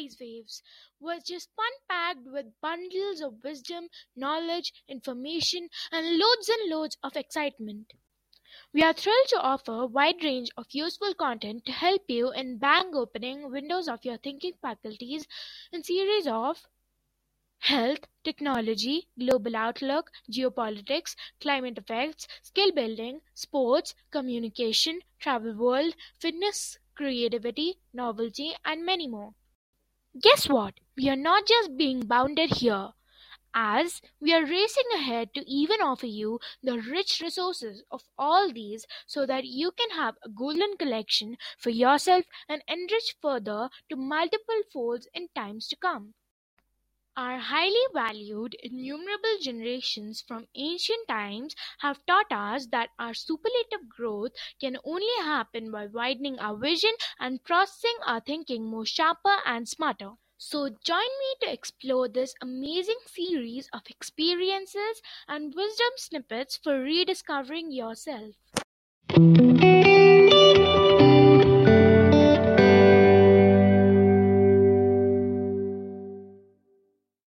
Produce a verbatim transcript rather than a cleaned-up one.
Wise Waves was just fun packed with bundles of wisdom, knowledge, information, and loads and loads of excitement. We are thrilled to offer a wide range of useful content to help you in bang opening windows of your thinking faculties in series of health, technology, global outlook, geopolitics, climate effects, skill building, sports, communication, travel world, fitness, creativity, novelty, and many more. Guess what? We are not just being bounded here, as we are racing ahead to even offer you the rich resources of all these so that you can have a golden collection for yourself and enrich further to multiple folds in times to come. Our highly valued, innumerable generations from ancient times have taught us that our superlative growth can only happen by widening our vision and processing our thinking more sharper and smarter. So join me to explore this amazing series of experiences and wisdom snippets for rediscovering yourself.